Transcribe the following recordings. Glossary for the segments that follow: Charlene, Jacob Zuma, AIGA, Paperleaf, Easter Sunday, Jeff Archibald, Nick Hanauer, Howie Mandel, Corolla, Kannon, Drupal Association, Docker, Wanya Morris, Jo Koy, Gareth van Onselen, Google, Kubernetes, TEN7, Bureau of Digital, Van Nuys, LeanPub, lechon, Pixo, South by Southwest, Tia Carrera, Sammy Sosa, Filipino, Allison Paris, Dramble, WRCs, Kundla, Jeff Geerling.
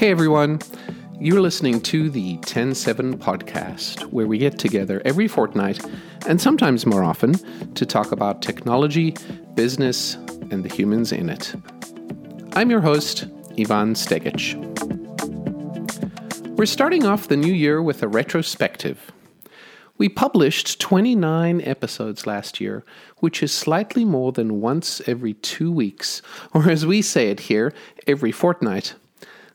Hey everyone, you're listening to the TEN7 podcast, where we get together every fortnight, and sometimes more often, to talk about technology, business, and the humans in it. I'm your host, Ivan Stegic. We're starting off the new year with a retrospective. We published 29 episodes last year, which is slightly more than once every 2 weeks, or as we say it here, every fortnight.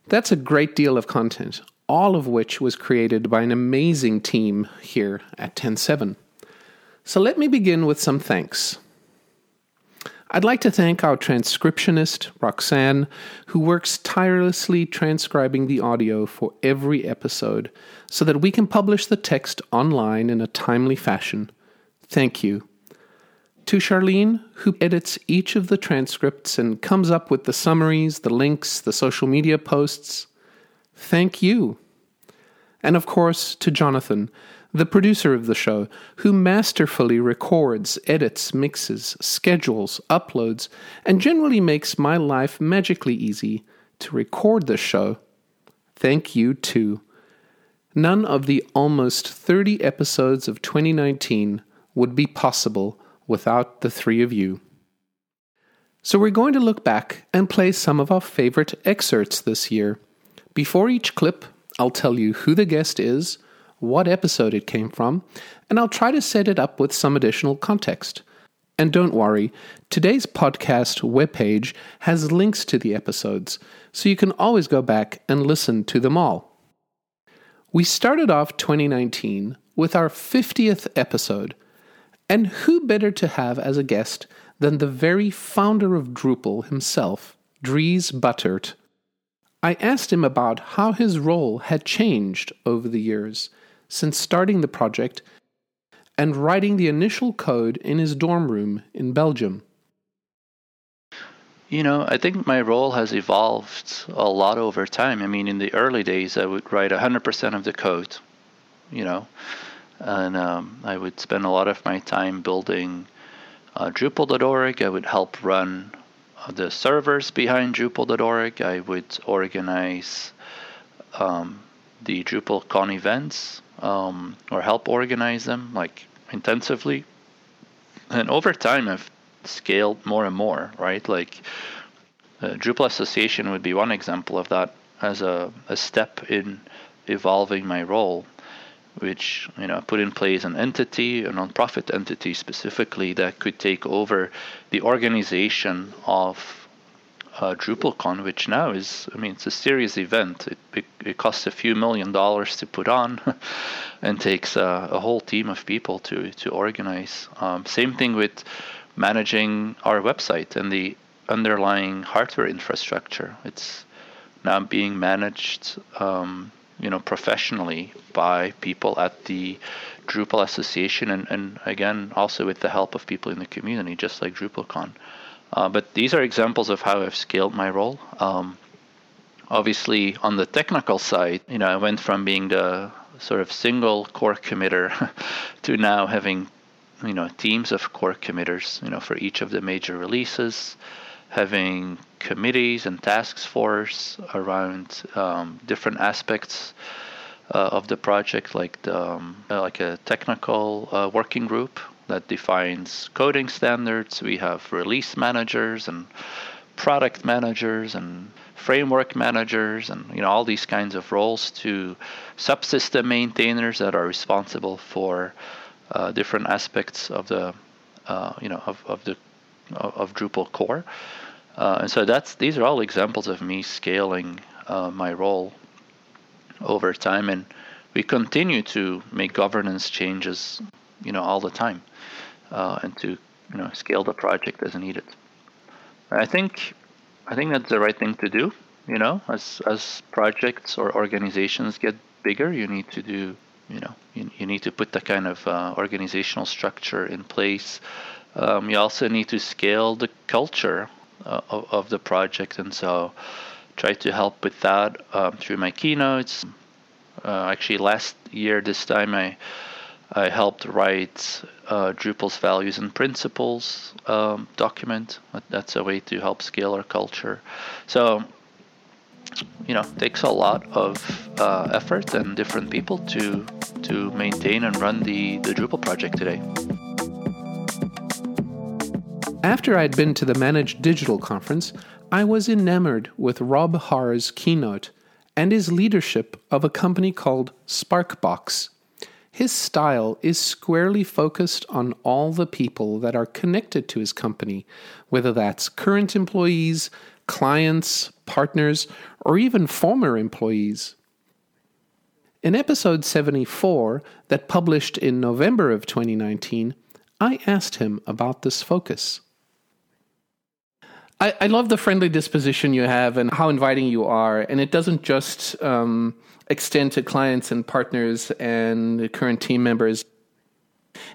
That's a great deal of content, all of which was created by an amazing team here at TEN7. So let me begin with some thanks. I'd like to thank our transcriptionist, Roxanne, who works tirelessly transcribing the audio for every episode so that we can publish the text online in a timely fashion. Thank you. To Charlene, who edits each of the transcripts and comes up with the summaries, the links, the social media posts. Thank you. And of course, to Jonathan, the producer of the show, who masterfully records, edits, mixes, schedules, uploads, and generally makes my life magically easy to record the show. Thank you too. None of the almost 30 episodes of 2019 would be possible without the three of you. So we're going to look back and play some of our favorite excerpts this year. Before each clip, I'll tell you who the guest is, what episode it came from, and I'll try to set it up with some additional context. And don't worry, today's podcast webpage has links to the episodes, so you can always go back and listen to them all. We started off 2019 with our 50th episode, and who better to have as a guest than the very founder of Drupal himself, Dries Buytaert. I asked him about how his role had changed over the years since starting the project and writing the initial code in his dorm room in Belgium. You know, I think my role has evolved a lot over time. I mean, in the early days, I would write 100% of the code, you know. And I would spend a lot of my time building Drupal.org. I would help run the servers behind Drupal.org. I would organize the DrupalCon events or help organize them, like, intensively. And over time, I've scaled more and more, right? Like, Drupal Association would be one example of that as a step in evolving my role, which, you know, put in place an entity, a nonprofit entity specifically, that could take over the organization of DrupalCon, which now is, I mean, it's a serious event. It costs a few $1 million to put on and takes a whole team of people to organize. Same thing with managing our website and the underlying hardware infrastructure. It's now being managed professionally by people at the Drupal Association and again, also with the help of people in the community, just like DrupalCon. But these are examples of how I've scaled my role. Obviously, on the technical side, you know, I went from being the sort of single core committer to now having, you know, teams of core committers, you know, for each of the major releases, having committees and task force around different aspects of the project, like a technical working group that defines coding standards. We have release managers and product managers and framework managers and, you know, all these kinds of roles, to subsystem maintainers that are responsible for different aspects of the of Drupal core. And so these are all examples of me scaling my role over time, and we continue to make governance changes, you know, all the time, and to, you know, scale the project as needed. I think that's the right thing to do. You know, as projects or organizations get bigger, you need to do, you know, you need to put that kind of organizational structure in place. You also need to scale the culture of the project, and so try to help with that through my keynotes. Actually, last year this time I helped write Drupal's values and principles document. That's a way to help scale our culture. So you know, takes a lot of effort and different people to maintain and run the Drupal project today. After I'd been to the Manage Digital conference, I was enamored with Rob Haar's keynote and his leadership of a company called Sparkbox. His style is squarely focused on all the people that are connected to his company, whether that's current employees, clients, partners, or even former employees. In episode 74, that published in November of 2019, I asked him about this focus. I love the friendly disposition you have and how inviting you are, and it doesn't just extend to clients and partners and current team members.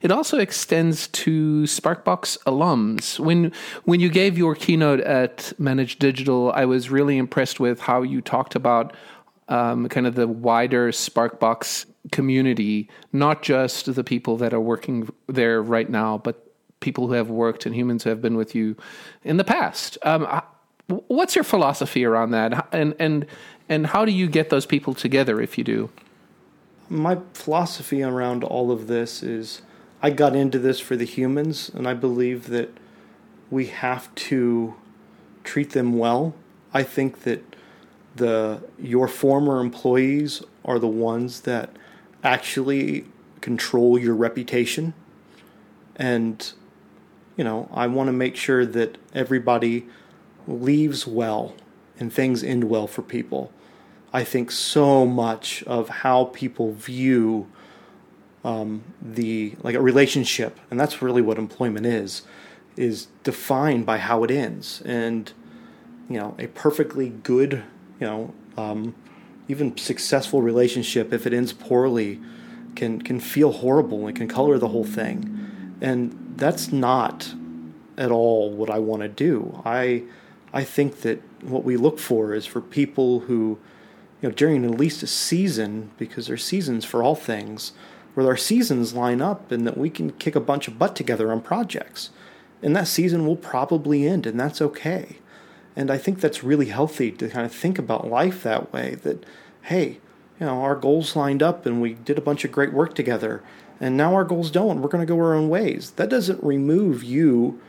It also extends to Sparkbox alums. When you gave your keynote at Manage Digital, I was really impressed with how you talked about kind of the wider Sparkbox community, not just the people that are working there right now, but people who have worked and humans who have been with you in the past. What's your philosophy around that? And how do you get those people together if you do? My philosophy around all of this is I got into this for the humans, and I believe that we have to treat them well. I think that your former employees are the ones that actually control your reputation. And you know, I want to make sure that everybody leaves well and things end well for people. I think so much of how people view a relationship, and that's really what employment is defined by how it ends. And you know, a perfectly good, even successful relationship, if it ends poorly, can feel horrible and can color the whole thing. And that's not at all what I want to do. I think that what we look for is for people who, during at least a season, because there are seasons for all things, where our seasons line up and that we can kick a bunch of butt together on projects. And that season will probably end, and that's okay. And I think that's really healthy to kind of think about life that way, that, hey, our goals lined up and we did a bunch of great work together, and now our goals don't. We're going to go our own ways. That doesn't remove you,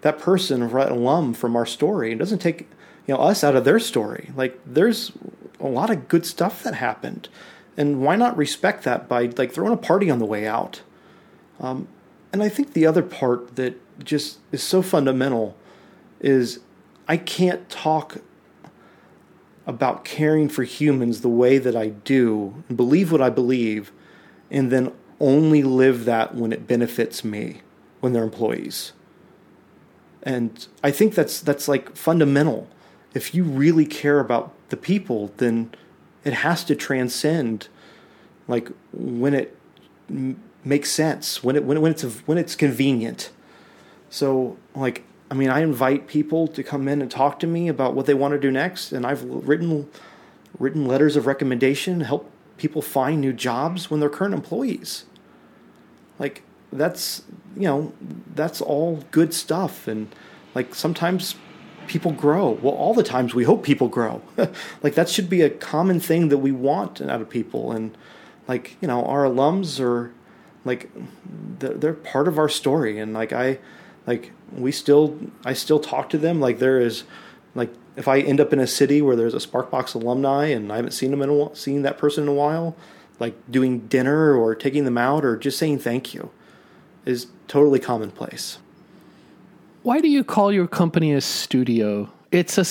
that person or that alum, from our story. It doesn't take us out of their story. Like, there's a lot of good stuff that happened. And why not respect that by throwing a party on the way out? And I think the other part that just is so fundamental is I can't talk about caring for humans the way that I do and believe what I believe and then only live that when it benefits me, when they're employees. And I think that's fundamental. If you really care about the people, then it has to transcend when it makes sense, when it's convenient. So I invite people to come in and talk to me about what they want to do next, and I've written letters of recommendation to help people find new jobs when they're current employees. That's all good stuff, and sometimes people grow. Well, all the times we hope people grow. That should be a common thing that we want out of people, and our alums are they're part of our story, and I still talk to them. If I end up in a city where there's a Sparkbox alumni and I haven't seen them seen that person in a while, doing dinner or taking them out or just saying thank you is totally commonplace. Why do you call your company a studio? It's a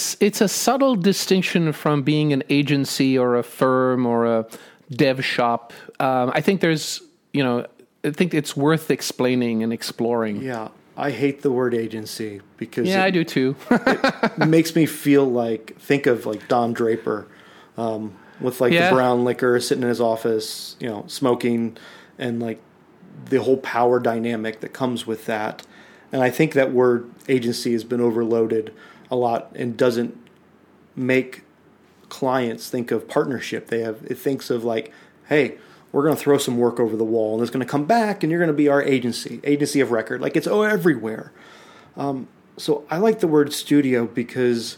subtle distinction from being an agency or a firm or a dev shop. I think it's worth explaining and exploring. Yeah. I hate the word agency because I do too. It makes me feel think of Don Draper with the brown liquor sitting in his office, smoking, and the whole power dynamic that comes with that. And I think that word agency has been overloaded a lot and doesn't make clients think of partnership. It thinks of hey, we're going to throw some work over the wall, and it's going to come back, and you're going to be our agency of record. It's everywhere. So I like the word studio because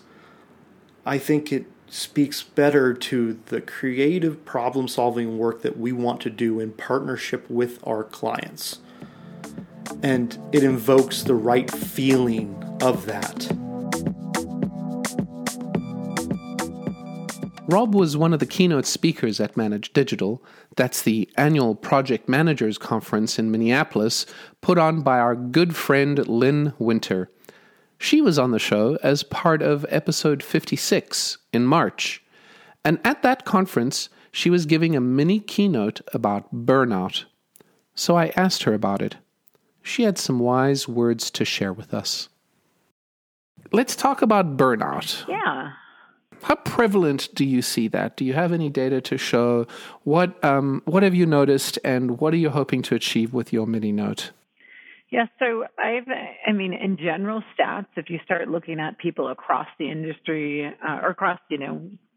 I think it speaks better to the creative problem-solving work that we want to do in partnership with our clients. And it invokes the right feeling of that. Rob was one of the keynote speakers at Manage Digital. That's the annual Project Managers Conference in Minneapolis, put on by our good friend Lynn Winter. She was on the show as part of episode 56 in March. And at that conference, she was giving a mini keynote about burnout. So I asked her about it. She had some wise words to share with us. Let's talk about burnout. Yeah. How prevalent do you see that? Do you have any data to show? What have you noticed, and what are you hoping to achieve with your mini-note? Yeah, so in general stats, if you start looking at people across the industry, or across,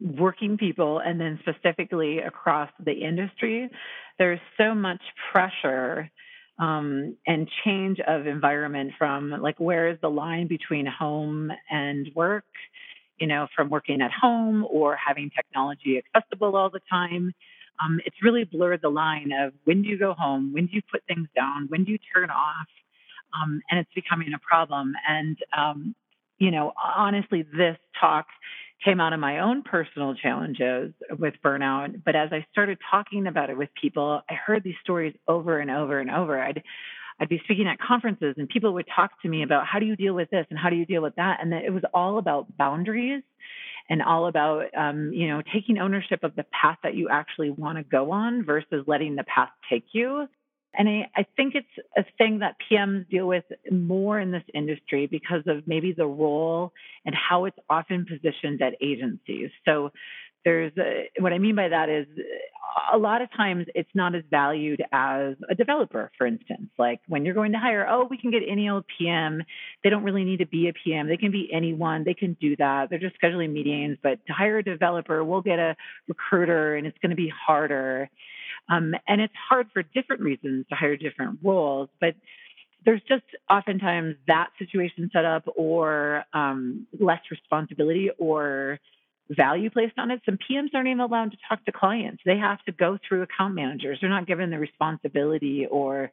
working people, and then specifically across the industry, there's so much pressure and change of environment from, where is the line between home and work? From working at home or having technology accessible all the time. It's really blurred the line of when do you go home, when do you put things down, when do you turn off, and it's becoming a problem. And, honestly, this talk came out of my own personal challenges with burnout. But as I started talking about it with people, I heard these stories over and over and over. I'd be speaking at conferences and people would talk to me about how do you deal with this and how do you deal with that? And it was all about boundaries and all about, taking ownership of the path that you actually want to go on versus letting the path take you. And I think it's a thing that PMs deal with more in this industry because of maybe the role and how it's often positioned at agencies. So what I mean by that is a lot of times it's not as valued as a developer, for instance. Like when you're going to hire, we can get any old PM. They don't really need to be a PM. They can be anyone. They can do that. They're just scheduling meetings. But to hire a developer, we'll get a recruiter, and it's going to be harder. And it's hard for different reasons to hire different roles. But there's just oftentimes that situation set up or less responsibility or value placed on it. Some PMs aren't even allowed to talk to clients. They have to go through account managers. They're not given the responsibility or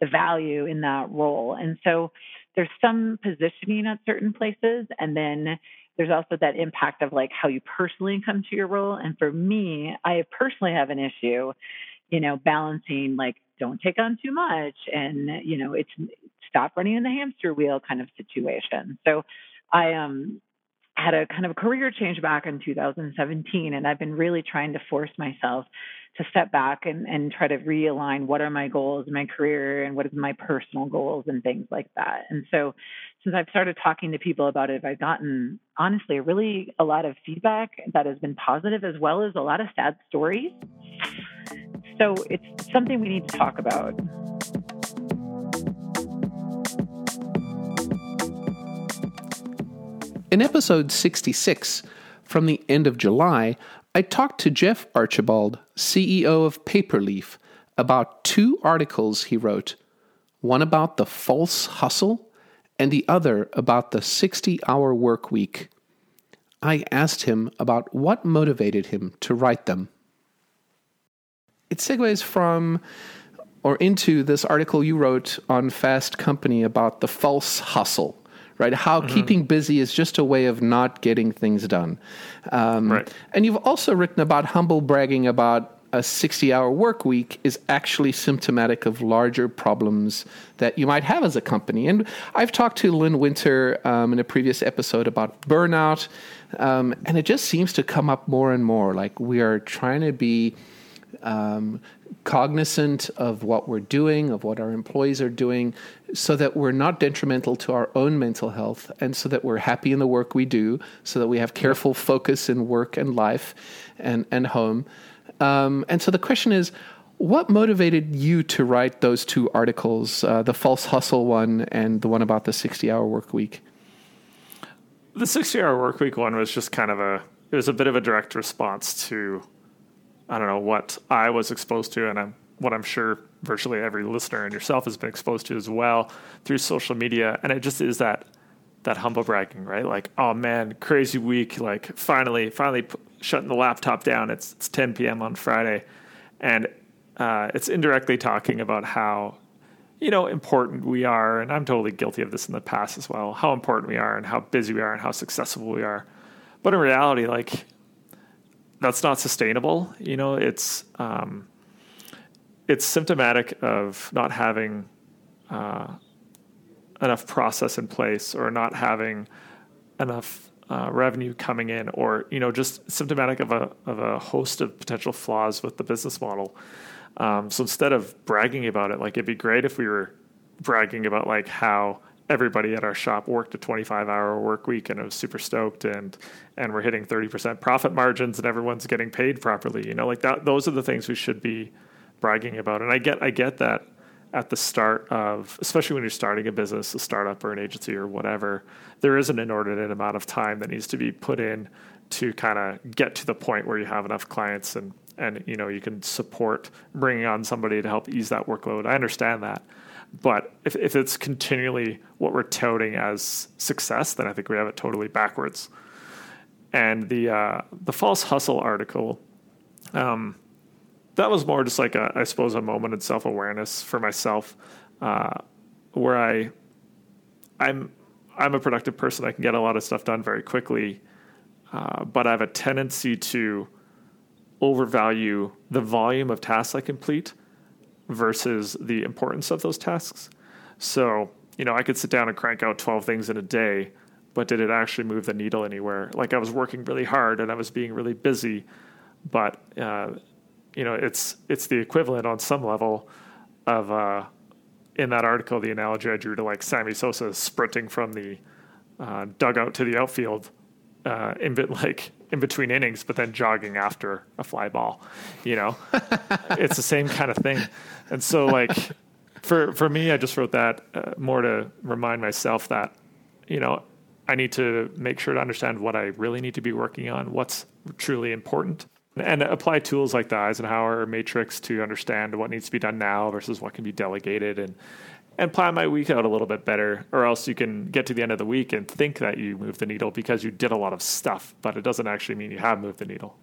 the value in that role. And so there's some positioning at certain places. And then there's also that impact of how you personally come to your role. And for me, I personally have an issue, balancing don't take on too much and, it's stop running in the hamster wheel kind of situation. So I had a kind of career change back in 2017, and I've been really trying to force myself to step back and try to realign what are my goals in my career and what is my personal goals and things like that. And so since I've started talking to people about it, I've gotten, honestly, really a lot of feedback that has been positive as well as a lot of sad stories. So it's something we need to talk about. In episode 66, from the end of July, I talked to Jeff Archibald, CEO of Paperleaf, about two articles he wrote, one about the false hustle and the other about the 60-hour work week. I asked him about what motivated him to write them. It segues from or into this article you wrote on Fast Company about the false hustle. Right, how keeping busy is just a way of not getting things done. Right. And you've also written about humble bragging about a 60-hour work week is actually symptomatic of larger problems that you might have as a company. And I've talked to Lynn Winter in a previous episode about burnout, and it just seems to come up more and more. We are trying to be cognizant of what we're doing, of what our employees are doing, so that we're not detrimental to our own mental health, and so that we're happy in the work we do, so that we have careful focus in work and life and home. And so the question is, what motivated you to write those two articles, the false hustle one and the one about the 60-hour work week? The 60-hour work week one was just it was a bit of a direct response to what I was exposed to, and what I'm sure virtually every listener and yourself has been exposed to as well through social media. And it just is that humble bragging, right? Crazy week, finally shutting the laptop down. It's 10 p.m. on Friday. And it's indirectly talking about how, you know, important we are. And I'm totally guilty of this in the past as well, how important we are and how busy we are and how successful we are. But in reality, like, that's not sustainable. You know, it's symptomatic of not having enough process in place, or not having enough revenue coming in, or, you know, just symptomatic of a host of potential flaws with the business model. So instead of bragging about it, like, it'd be great if we were bragging about like how everybody at our shop worked a 25-hour work week and I was super stoked, and we're hitting 30% profit margins and everyone's getting paid properly. You know, like that, those are the things we should be bragging about. And I get that at the start of, especially when you're starting a business, a startup or an agency or whatever, there is an inordinate amount of time that needs to be put in to kind of get to the point where you have enough clients and you know, you can support bringing on somebody to help ease that workload. I understand that. But if it's continually what we're touting as success, then I think we have it totally backwards. And the False Hustle article, that was more just like a moment in self-awareness for myself, where I'm a productive person. I can get a lot of stuff done very quickly, but I have a tendency to overvalue the volume of tasks I complete versus the importance of those tasks. So, you know, I could sit down and crank out 12 things in a day, but did it actually move the needle anywhere? Like, I was working really hard and I was being really busy, but you know, it's the equivalent on some level of in that article, the analogy I drew to like Sammy Sosa sprinting from the dugout to the outfield in between innings, but then jogging after a fly ball. You know, it's the same kind of thing. And so, like, for me, I just wrote that more to remind myself that, you know, I need to make sure to understand what I really need to be working on, what's truly important, and apply tools like the Eisenhower matrix to understand what needs to be done now versus what can be delegated, and plan my week out a little bit better. Or else you can get to the end of the week and think that you moved the needle because you did a lot of stuff, but it doesn't actually mean you have moved the needle.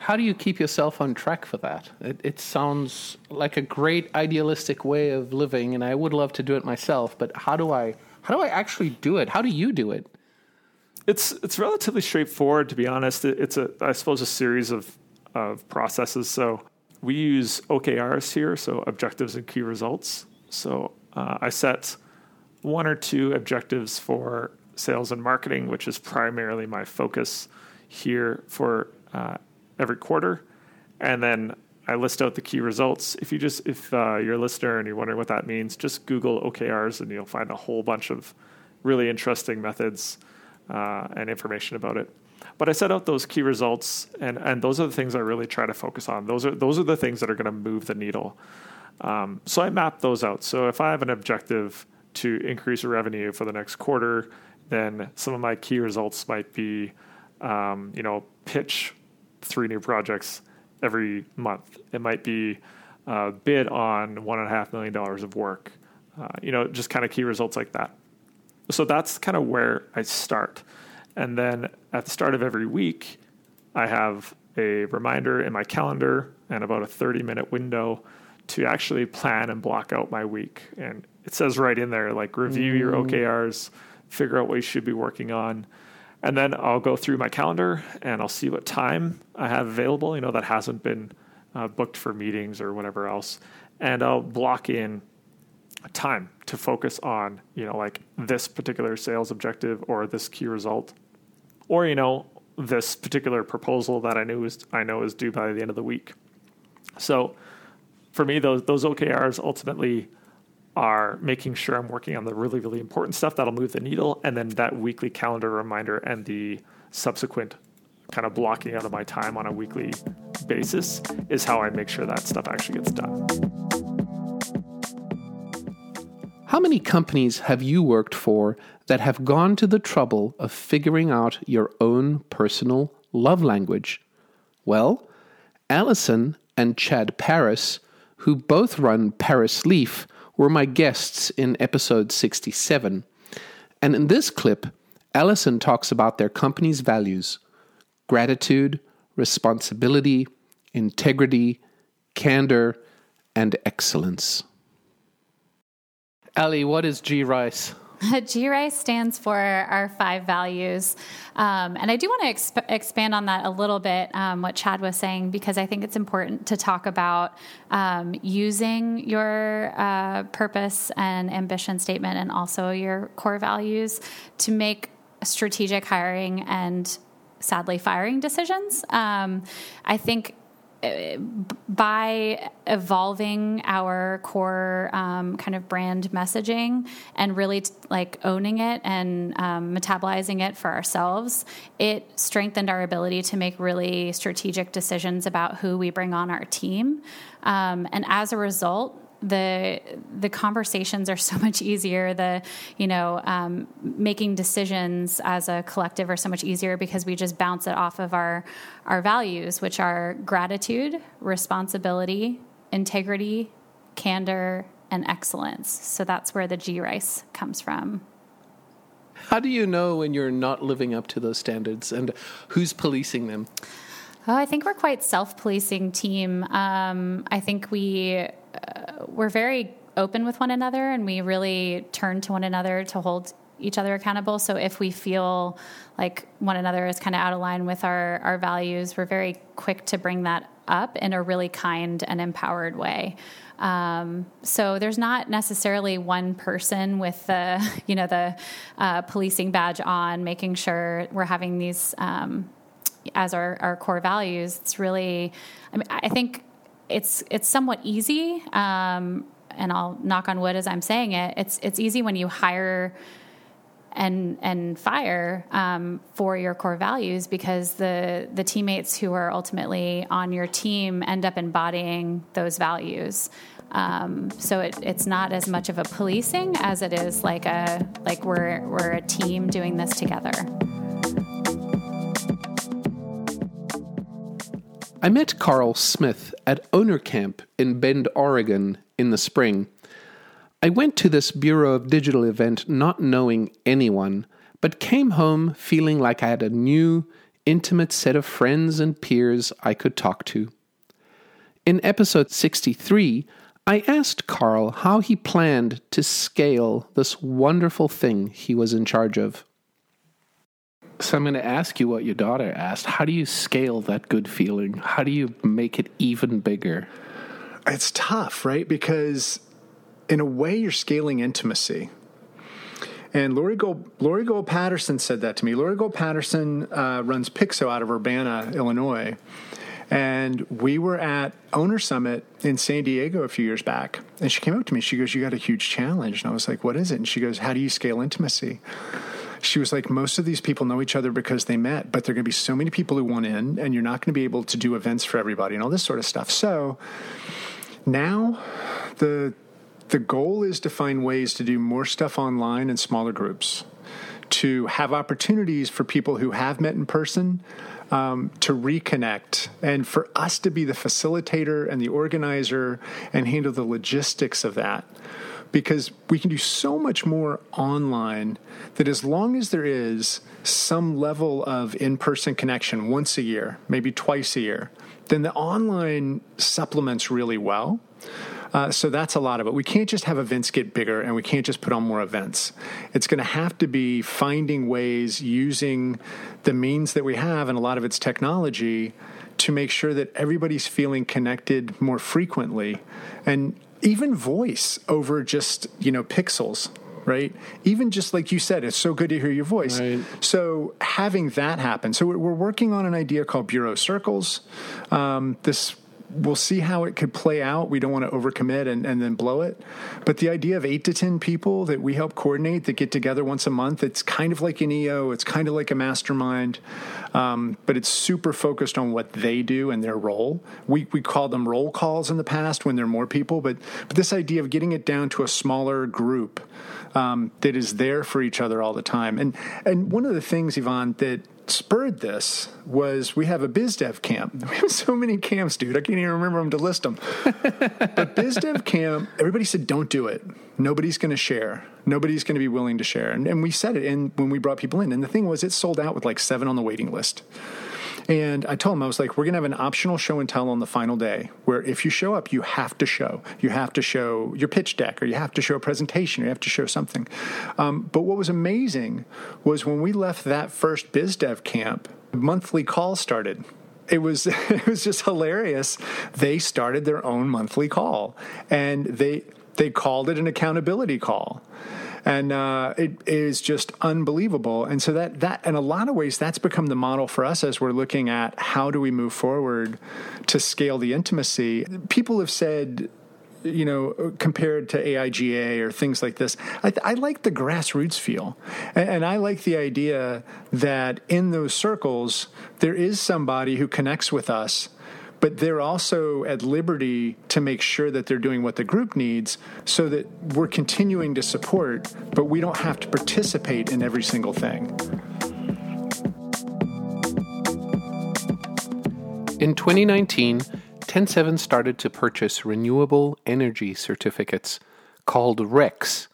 How do you keep yourself on track for that? It sounds like a great idealistic way of living, and I would love to do it myself, but how do I actually do it? How do you do it? It's relatively straightforward, to be honest. It's I suppose a series of processes. So we use OKRs here, so objectives and key results. So I set one or two objectives for sales and marketing, which is primarily my focus here for every quarter, and then I list out the key results. If you're a listener and you're wondering what that means, just Google OKRs and you'll find a whole bunch of really interesting methods and information about it. But I set out those key results, and those are the things I really try to focus on. Those are the things that are going to move the needle. So I map those out. So if I have an objective to increase revenue for the next quarter, then some of my key results might be, you know, pitch 3 new projects every month. It might be bid on $1.5 million of work. You know, just kind of key results like that. So that's kind of where I start. And then at the start of every week, I have a reminder in my calendar and about a 30-minute window to actually plan and block out my week. And it says right in there, like, review your OKRs, figure out what you should be working on. And then I'll go through my calendar and I'll see what time I have available, you know, that hasn't been booked for meetings or whatever else. And I'll block in time to focus on, you know, like this particular sales objective or this key result, or, you know, this particular proposal that I know is due by the end of the week. So for me, those OKRs ultimately are making sure I'm working on the really, really important stuff that'll move the needle. And then that weekly calendar reminder and the subsequent kind of blocking out of my time on a weekly basis is how I make sure that stuff actually gets done. How many companies have you worked for that have gone to the trouble of figuring out your own personal love language? Well, Allison and Chad Paris, who both run Paperleaf, were my guests in episode 67. And in this clip, Allison talks about their company's values: gratitude, responsibility, integrity, candor, and excellence. Ellie, what is GRICE? GRICE stands for our 5 values. And I do want to expand on that a little bit, what Chad was saying, because I think it's important to talk about using your purpose and ambition statement and also your core values to make strategic hiring and, sadly, firing decisions. I think by evolving our core kind of brand messaging and really owning it and metabolizing it for ourselves, it strengthened our ability to make really strategic decisions about who we bring on our team. And as a result, the conversations are so much easier. Making decisions as a collective are so much easier because we just bounce it off of our values, which are gratitude, responsibility, integrity, candor, and excellence. So that's where the GRICE comes from. How do you know when you're not living up to those standards, and who's policing them? Oh, I think we're quite self-policing team. I think we're very open with one another, and we really turn to one another to hold each other accountable. So if we feel like one another is kind of out of line with our values, we're very quick to bring that up in a really kind and empowered way. So there's not necessarily one person with the policing badge on, making sure we're having these as our core values. It's really, I think it's somewhat easy, and I'll knock on wood as I'm saying it. It's easy when you hire and fire for your core values, because the teammates who are ultimately on your team end up embodying those values. So it's not as much of a policing as it is we're a team doing this together. I met Carl Smith at Owner Camp in Bend, Oregon in the spring. I went to this Bureau of Digital event not knowing anyone, but came home feeling like I had a new, intimate set of friends and peers I could talk to. In episode 63, I asked Carl how he planned to scale this wonderful thing he was in charge of. So I'm going to ask you what your daughter asked. How do you scale that good feeling? How do you make it even bigger? It's tough, right? Because in a way, you're scaling intimacy. And Lori Gold Patterson said that to me. Lori Gold Patterson runs Pixo out of Urbana, Illinois. And we were at Owner Summit in San Diego a few years back. And she came up to me. She goes, "You got a huge challenge." And I was like, "What is it?" And she goes, "How do you scale intimacy?" She was like, most of these people know each other because they met, but there are going to be so many people who want in, and you're not going to be able to do events for everybody and all this sort of stuff. So now the goal is to find ways to do more stuff online in smaller groups, to have opportunities for people who have met in person to reconnect, and for us to be the facilitator and the organizer and handle the logistics of that. Because we can do so much more online that as long as there is some level of in-person connection once a year, maybe twice a year, then the online supplements really well. So that's a lot of it. We can't just have events get bigger, and we can't just put on more events. It's going to have to be finding ways, using the means that we have, and a lot of it's technology, to make sure that everybody's feeling connected more frequently. And even voice over just, pixels, right? Even just like you said, it's so good to hear your voice. Right. So having that happen. So we're working on an idea called Bureau Circles. We'll see how it could play out. We don't want to overcommit and then blow it. But the idea of 8 to 10 people that we help coordinate that get together once a month, it's kind of like an EO. It's kind of like a mastermind, but it's super focused on what they do and their role. We call them roll calls in the past when there are more people, but this idea of getting it down to a smaller group that is there for each other all the time. And one of the things, Yvonne, that spurred this was we have a biz dev camp. We have so many camps, dude. I can't even remember them to list them. But biz dev camp, everybody said, don't do it. Nobody's going to share. Nobody's going to be willing to share. And we said it when we brought people in. And the thing was, it sold out with 7 on the waiting list. And I told him, I was like, we're going to have an optional show and tell on the final day where if you show up, you have to show. You have to show your pitch deck, or you have to show a presentation, or you have to show something. But what was amazing was when we left that first biz dev camp, monthly call started. It was just hilarious. They started their own monthly call, and they called it an accountability call. And it is just unbelievable. And so that in a lot of ways, that's become the model for us as we're looking at how do we move forward to scale the intimacy. People have said, you know, compared to AIGA or things like this, I like the grassroots feel. And I like the idea that in those circles, there is somebody who connects with us, but they're also at liberty to make sure that they're doing what the group needs so that we're continuing to support, but we don't have to participate in every single thing. In 2019, TEN7 started to purchase renewable energy certificates called RECs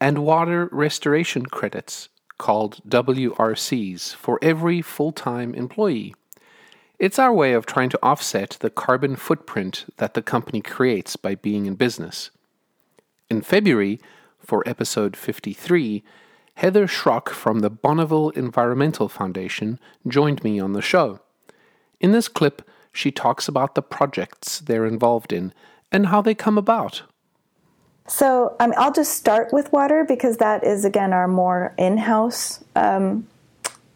and water restoration credits called WRCs for every full-time employee. It's our way of trying to offset the carbon footprint that the company creates by being in business. In February, for episode 53, Heather Schrock from the Bonneville Environmental Foundation joined me on the show. In this clip, she talks about the projects they're involved in and how they come about. So I'll just start with water because that is, again, our more in-house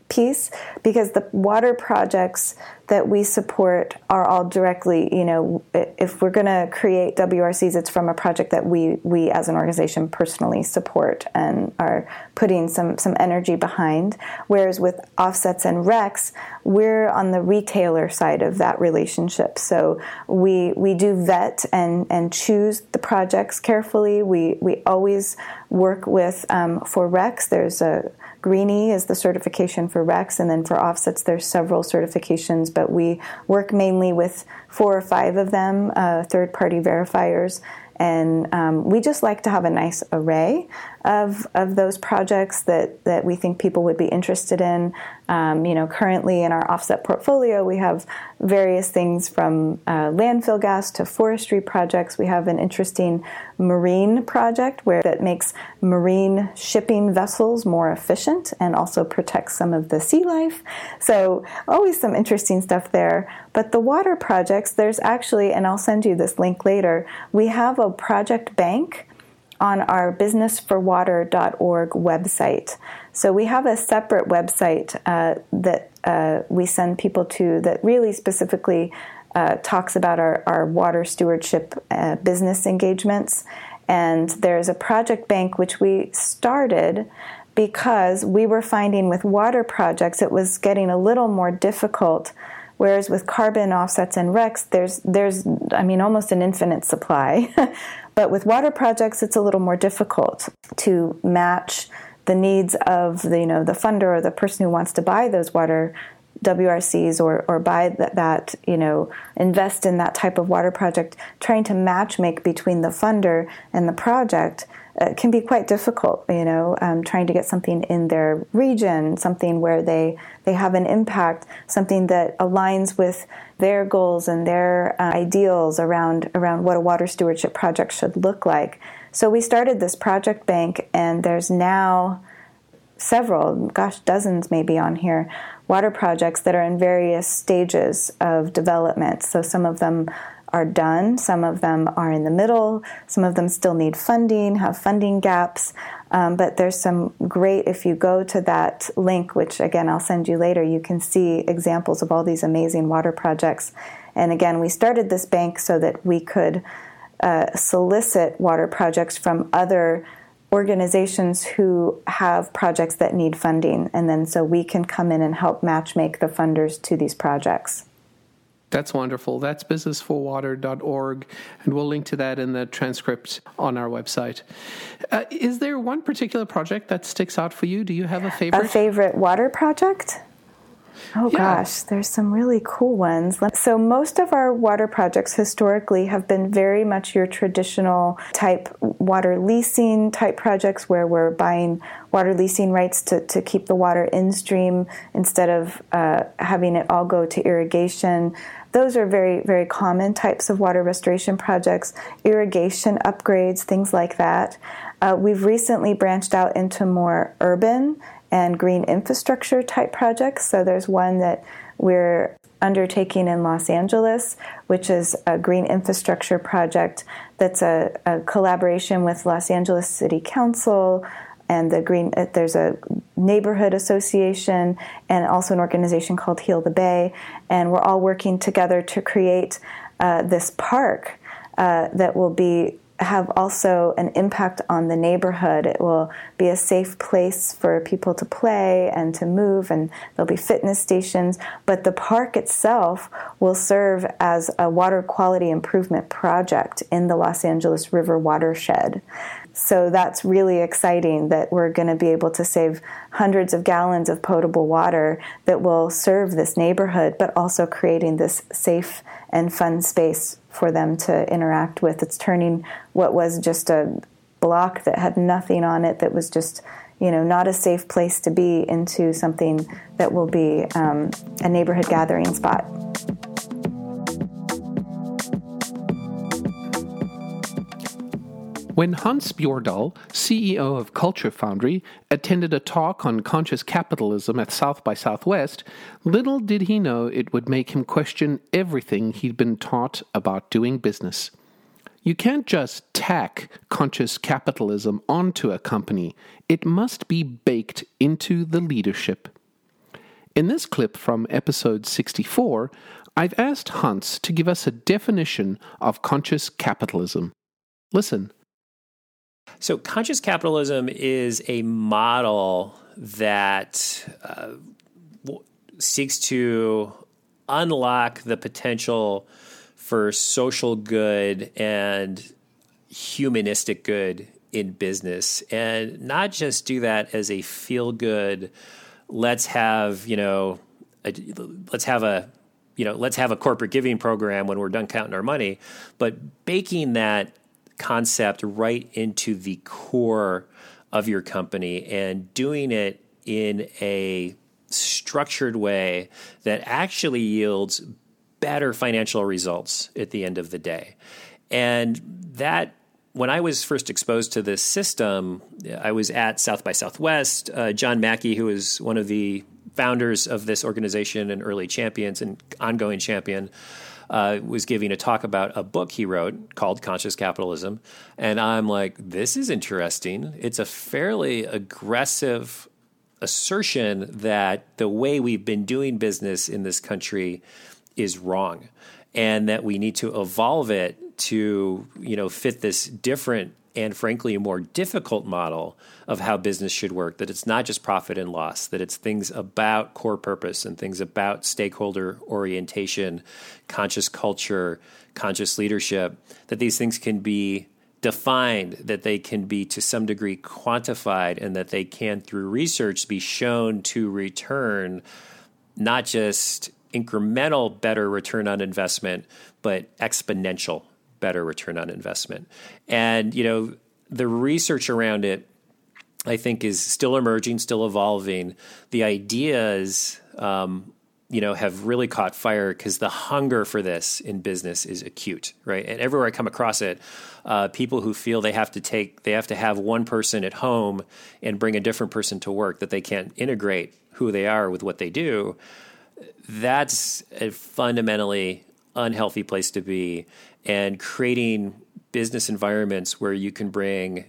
piece, because the water projects that we support are all directly, you know, if we're going to create WRCs, it's from a project that we as an organization personally support and are putting some energy behind. Whereas with offsets and RECs, we're on the retailer side of that relationship. So we do vet and choose the projects carefully. We always work with, for RECs, there's a Greenie is the certification for RECs, and then for offsets, there's several certifications, but we work mainly with 4 or 5 of them, third-party verifiers, and we just like to have a nice array of those projects that we think people would be interested in. You know, currently in our offset portfolio, we have various things from landfill gas to forestry projects. We have an interesting marine project that makes marine shipping vessels more efficient and also protects some of the sea life. So always some interesting stuff there. But the water projects, there's actually, and I'll send you this link later, we have a project bank on our businessforwater.org website. So we have a separate website that we send people to that really specifically talks about our water stewardship business engagements. And there's a project bank which we started because we were finding with water projects it was getting a little more difficult, whereas with carbon offsets and RECs, there's almost an infinite supply. But with water projects, it's a little more difficult to match the needs of the funder or the person who wants to buy those water WRCs or buy that invest in that type of water project. Trying to matchmake between the funder and the project can be quite difficult. Trying to get something in their region, something where they have an impact, something that aligns with their goals and their ideals around what a water stewardship project should look like. So we started this project bank, and there's now several, dozens maybe on here, water projects that are in various stages of development. So some of them are done, some of them are in the middle, some of them still need funding, have funding gaps, but there's some great, if you go to that link, which again I'll send you later, you can see examples of all these amazing water projects. And again, we started this bank so that we could solicit water projects from other organizations who have projects that need funding, and then so we can come in and help matchmake the funders to these projects. That's wonderful. That's businessforwater.org, and we'll link to that in the transcript on our website. Is there one particular project that sticks out for you? Do you have a favorite? A favorite water project? Oh yeah. Gosh, there's some really cool ones. So most of our water projects historically have been very much your traditional type water leasing type projects where we're buying water leasing rights to keep the water in stream instead of having it all go to irrigation. Those are very, very common types of water restoration projects, irrigation upgrades, things like that. We've recently branched out into more urban and green infrastructure type projects. So there's one that we're undertaking in Los Angeles, which is a green infrastructure project that's a collaboration with Los Angeles City Council, and there's a neighborhood association and also an organization called Heal the Bay. And we're all working together to create this park that will have also an impact on the neighborhood. It will be a safe place for people to play and to move, and there'll be fitness stations. But the park itself will serve as a water quality improvement project in the Los Angeles River watershed. So that's really exciting that we're going to be able to save hundreds of gallons of potable water that will serve this neighborhood, but also creating this safe and fun space for them to interact with. It's turning what was just a block that had nothing on it, that was just, not a safe place to be, into something that will be a neighborhood gathering spot. When Hans Bjordahl, CEO of Culture Foundry, attended a talk on conscious capitalism at South by Southwest, little did he know it would make him question everything he'd been taught about doing business. You can't just tack conscious capitalism onto a company. It must be baked into the leadership. In this clip from episode 64, I've asked Hans to give us a definition of conscious capitalism. Listen. So conscious capitalism is a model that seeks to unlock the potential for social good and humanistic good in business, and not just do that as a feel-good, let's have a corporate giving program when we're done counting our money, but baking that concept right into the core of your company and doing it in a structured way that actually yields better financial results at the end of the day. And that, when I was first exposed to this system, I was at South by Southwest. John Mackey, who is one of the founders of this organization and early champions and ongoing champion, was giving a talk about a book he wrote called Conscious Capitalism. And I'm like, this is interesting. It's a fairly aggressive assertion that the way we've been doing business in this country is wrong, and that we need to evolve it to, fit this different and frankly more difficult model of how business should work, that it's not just profit and loss, that it's things about core purpose and things about stakeholder orientation, conscious culture, conscious leadership, that these things can be defined, that they can be to some degree quantified, and that they can, through research, be shown to return not just incremental better return on investment, but exponential better return on investment. And, the research around it, I think, is still emerging, still evolving. The ideas, have really caught fire because the hunger for this in business is acute, right? And everywhere I come across it, people who feel they have to have one person at home and bring a different person to work, that they can't integrate who they are with what they do. That's a fundamentally unhealthy place to be, and creating business environments where you can bring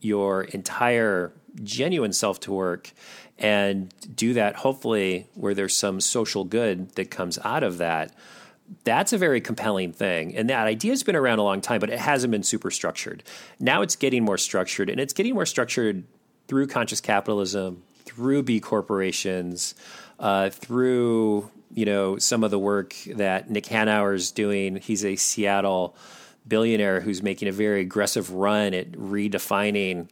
your entire genuine self to work and do that, hopefully, where there's some social good that comes out of that. That's a very compelling thing. And that idea has been around a long time, but it hasn't been super structured. Now it's getting more structured, and it's getting more structured through conscious capitalism, through B corporations, through some of the work that Nick Hanauer is doing. He's a Seattle billionaire who's making a very aggressive run at redefining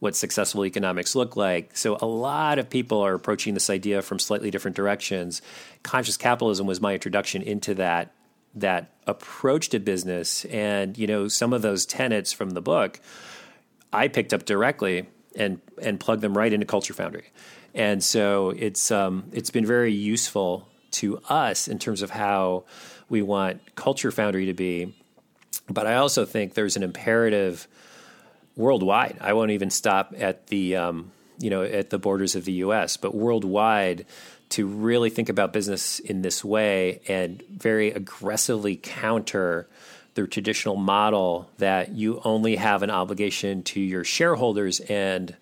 what successful economics look like. So a lot of people are approaching this idea from slightly different directions. Conscious capitalism was my introduction into that approach to business. And, you know, some of those tenets from the book, I picked up directly and plugged them right into Culture Foundry. And so it's been very useful to us in terms of how we want Culture Foundry to be. But I also think there's an imperative worldwide. I won't even stop at the, at the borders of the U.S., but worldwide to really think about business in this way and very aggressively counter the traditional model that you only have an obligation to your shareholders and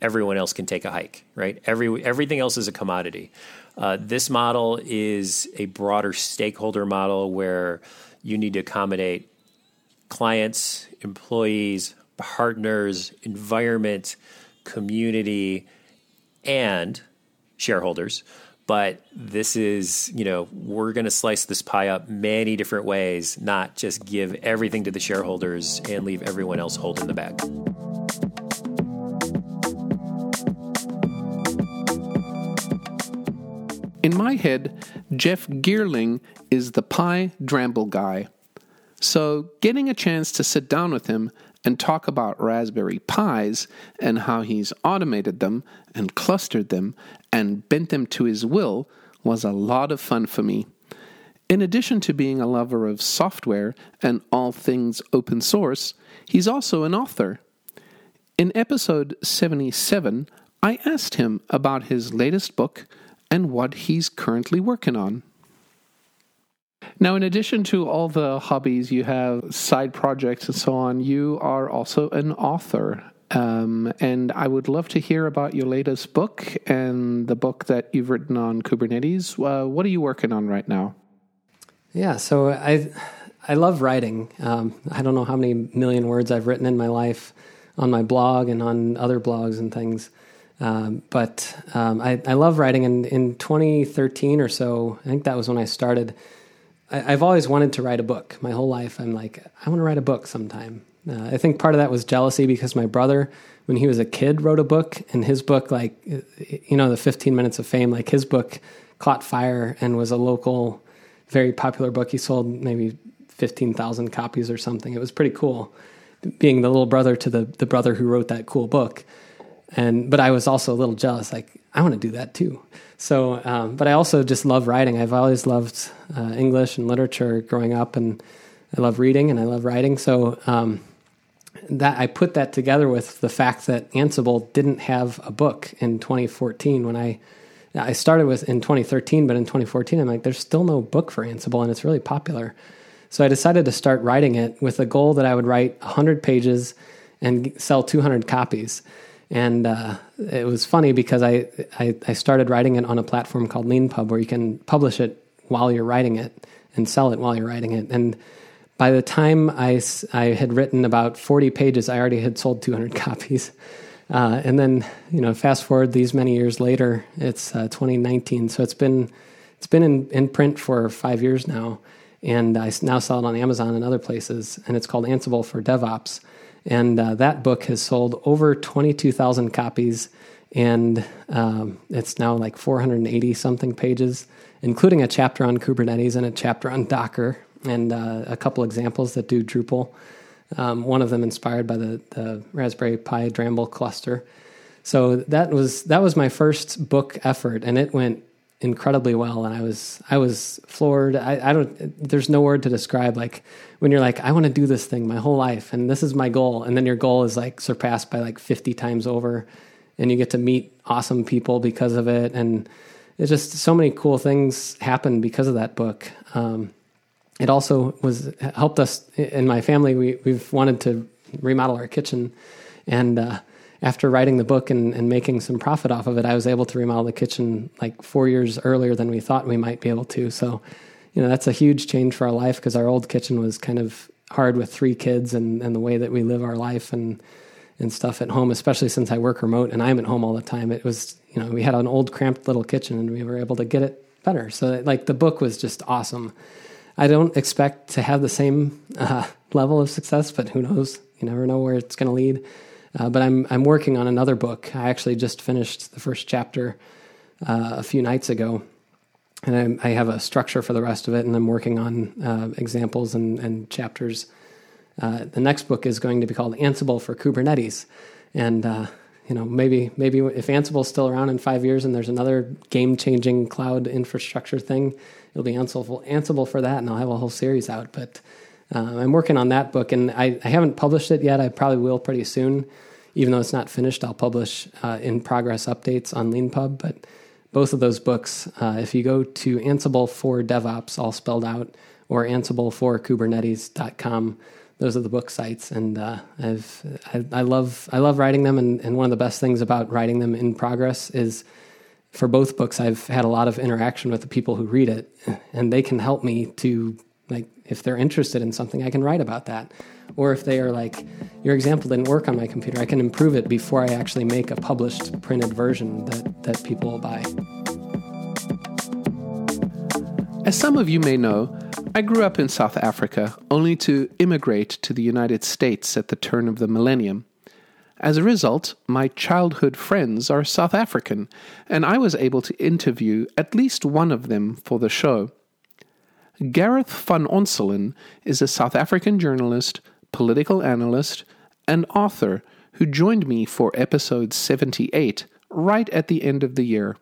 everyone else can take a hike, right? Everything else is a commodity. This model is a broader stakeholder model where you need to accommodate clients, employees, partners, environment, community, and shareholders. But this is, we're going to slice this pie up many different ways, not just give everything to the shareholders and leave everyone else holding the bag. In my head, Jeff Geerling is the pie dramble guy. So getting a chance to sit down with him and talk about Raspberry Pis and how he's automated them and clustered them and bent them to his will was a lot of fun for me. In addition to being a lover of software and all things open source, he's also an author. In episode 77, I asked him about his latest book and what he's currently working on. Now, in addition to all the hobbies you have, side projects and so on, you are also an author. And I would love to hear about your latest book and the book that you've written on Kubernetes. What are you working on right now? Yeah, so I love writing. I don't know how many million words I've written in my life on my blog and on other blogs and things. I love writing. And in 2013 or so, I think that was when I started. I've always wanted to write a book. My whole life, I'm like, I want to write a book sometime. I think part of that was jealousy because my brother, when he was a kid, wrote a book. And his book, the 15 Minutes of Fame, his book caught fire and was a local, very popular book. He sold maybe 15,000 copies or something. It was pretty cool, being the little brother to the brother who wrote that cool book. But I was also a little jealous, I want to do that too. So, but I also just love writing. I've always loved English and literature growing up, and I love reading and I love writing. So that I put that together with the fact that Ansible didn't have a book in 2014 when I started with in 2013, but in 2014 I'm like, there's still no book for Ansible, and it's really popular. So I decided to start writing it with a goal that I would write 100 pages and sell 200 copies. And it was funny because I started writing it on a platform called LeanPub, where you can publish it while you're writing it and sell it while you're writing it. And by the time I had written about 40 pages, I already had sold 200 copies. And then, fast forward these many years later, it's 2019. So it's been in print for 5 years now. And I now sell it on Amazon and other places. And it's called Ansible for DevOps. And that book has sold over 22,000 copies, and it's now 480-something pages, including a chapter on Kubernetes and a chapter on Docker, and a couple examples that do Drupal, one of them inspired by the Raspberry Pi Dramble cluster. So that was my first book effort, and it went incredibly well, and I was floored. There's no word to describe when you're I want to do this thing my whole life and this is my goal, and then your goal is surpassed by 50 times over, and you get to meet awesome people because of it, and it's just so many cool things happened because of that book. It also helped us in my family. We've wanted to remodel our kitchen, and after writing the book and making some profit off of it, I was able to remodel the kitchen 4 years earlier than we thought we might be able to. So, that's a huge change for our life, because our old kitchen was kind of hard with 3 kids and the way that we live our life and stuff at home, especially since I work remote and I'm at home all the time. It was, we had an old cramped little kitchen, and we were able to get it better. So the book was just awesome. I don't expect to have the same level of success, but who knows? You never know where it's going to lead. But I'm working on another book. I actually just finished the first chapter a few nights ago, and I have a structure for the rest of it, and I'm working on examples and chapters. The next book is going to be called Ansible for Kubernetes, and maybe if Ansible's still around in 5 years and there's another game-changing cloud infrastructure thing, it'll be Ansible for that, and I'll have a whole series out. But I'm working on that book, and I haven't published it yet. I probably will pretty soon. Even though it's not finished, I'll publish in-progress updates on LeanPub. But both of those books, if you go to Ansible for DevOps, all spelled out, or Ansible for Kubernetes.com, those are the book sites, and I love writing them. And one of the best things about writing them in progress is, for both books, I've had a lot of interaction with the people who read it, and they can help me to, like, if they're interested in something, I can write about that. Or if they are like, your example didn't work on my computer, I can improve it before I actually make a published printed version that people will buy. As some of you may know, I grew up in South Africa, only to immigrate to the United States at the turn of the millennium. As a result, my childhood friends are South African, and I was able to interview at least one of them for the show. Gareth van Onselen is a South African journalist, political analyst, and author who joined me for episode 78 right at the end of the year.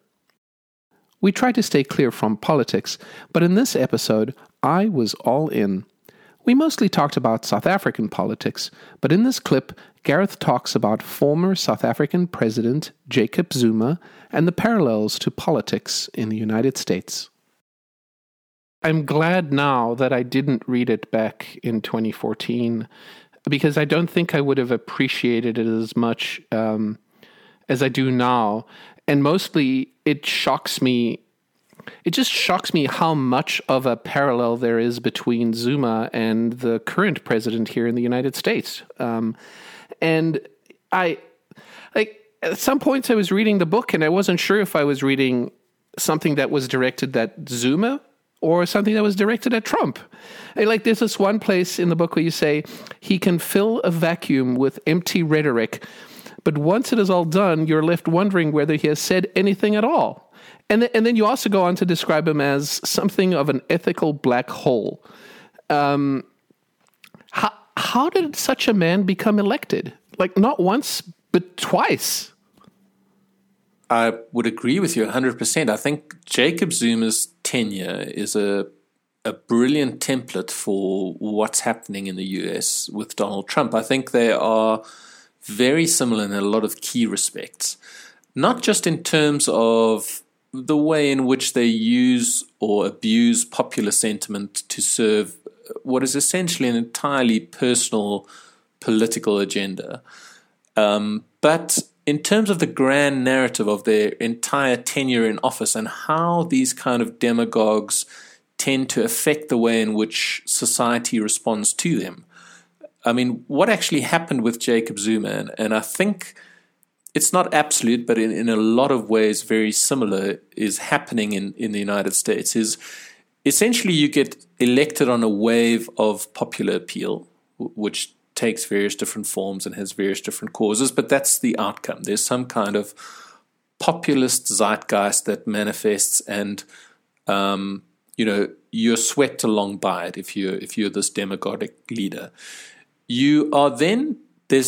We try to stay clear from politics, but in this episode, I was all in. We mostly talked about South African politics, but in this clip, Gareth talks about former South African President Jacob Zuma and the parallels to politics in the United States. I'm glad now that I didn't read it back in 2014, because I don't think I would have appreciated it as much as I do now. And mostly, it shocks me. It just shocks me how much of a parallel there is between Zuma and the current president here in the United States. And I, like, at some points I was reading the book and I wasn't sure if I was reading something that was directed at Zuma or something that was directed at Trump. And, like, there's this one place in the book where you say, he can fill a vacuum with empty rhetoric, but once it is all done, you're left wondering whether he has said anything at all. And then you also go on to describe him as something of an ethical black hole. How did such a man become elected? Like, not once, but twice. I would agree with you 100%. I think Jacob Zuma's tenure is a brilliant template for what's happening in the U.S. with Donald Trump. I think they are very similar in a lot of key respects. Not just in terms of the way in which they use or abuse popular sentiment to serve what is essentially an entirely personal political agenda. But in terms of the grand narrative of their entire tenure in office and how these kind of demagogues tend to affect the way in which society responds to them. I mean, what actually happened with Jacob Zuma, and I think it's not absolute, but in a lot of ways very similar, is happening in the United States, is essentially you get elected on a wave of popular appeal, which takes various different forms and has various different causes, but that's the outcome. There's some kind of populist zeitgeist that manifests, and you're swept along by it if you're this demagogic leader. There's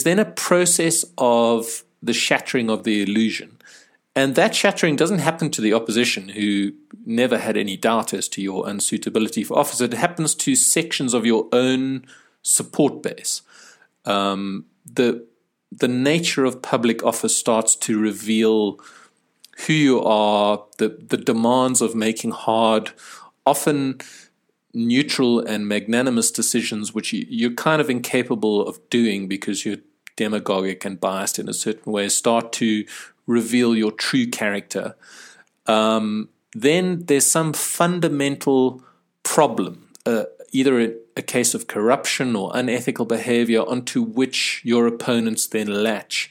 then a process of the shattering of the illusion. And that shattering doesn't happen to the opposition, who never had any doubt as to your unsuitability for office. It happens to sections of your own support base. The nature of public office starts to reveal who you are, the demands of making hard, often neutral and magnanimous decisions, which you're kind of incapable of doing because you're demagogic and biased in a certain way, start to reveal your true character. Then there's some fundamental problem, either a case of corruption or unethical behavior, onto which your opponents then latch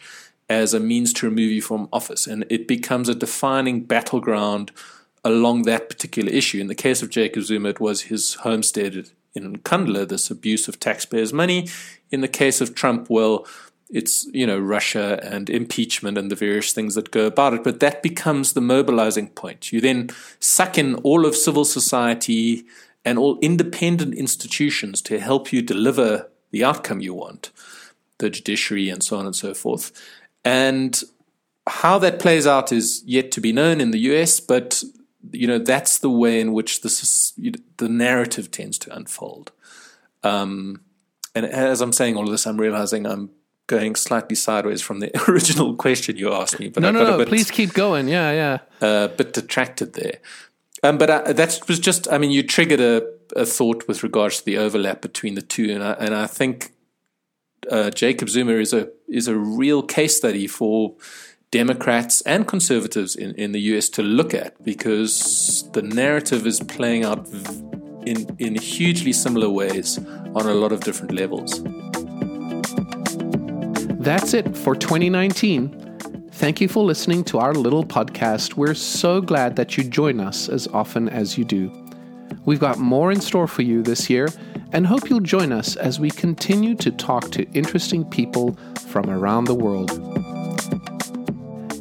as a means to remove you from office. And it becomes a defining battleground along that particular issue. In the case of Jacob Zuma, it was his homestead in Kundla, this abuse of taxpayers' money. In the case of Trump, well, it's, you know, Russia and impeachment and the various things that go about it. But that becomes the mobilizing point. You then suck in all of civil society and all independent institutions to help you deliver the outcome you want, the judiciary and so on and so forth. And how that plays out is yet to be known in the US, but, you know, that's the way in which the narrative tends to unfold. And as I'm saying all of this, I'm realizing I'm going slightly sideways from the original question you asked me. But no, please keep going. Yeah. A bit detracted there. But that was just, I mean, you triggered a thought with regards to the overlap between the two. And I think Jacob Zuma is a real case study for Democrats and conservatives in the US to look at, because the narrative is playing out in hugely similar ways on a lot of different levels. That's it for 2019. Thank you for listening to our little podcast. We're so glad that you join us as often as you do. We've got more in store for you this year and hope you'll join us as we continue to talk to interesting people from around the world.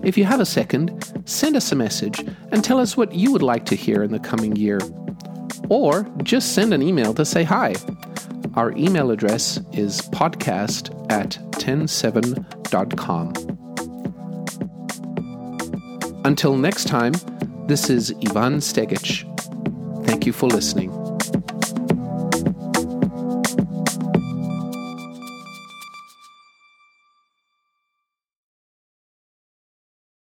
If you have a second, send us a message and tell us what you would like to hear in the coming year. Or just send an email to say hi. Our email address is podcast@ten7.com. Until next time, this is Ivan Stegic. Thank you for listening.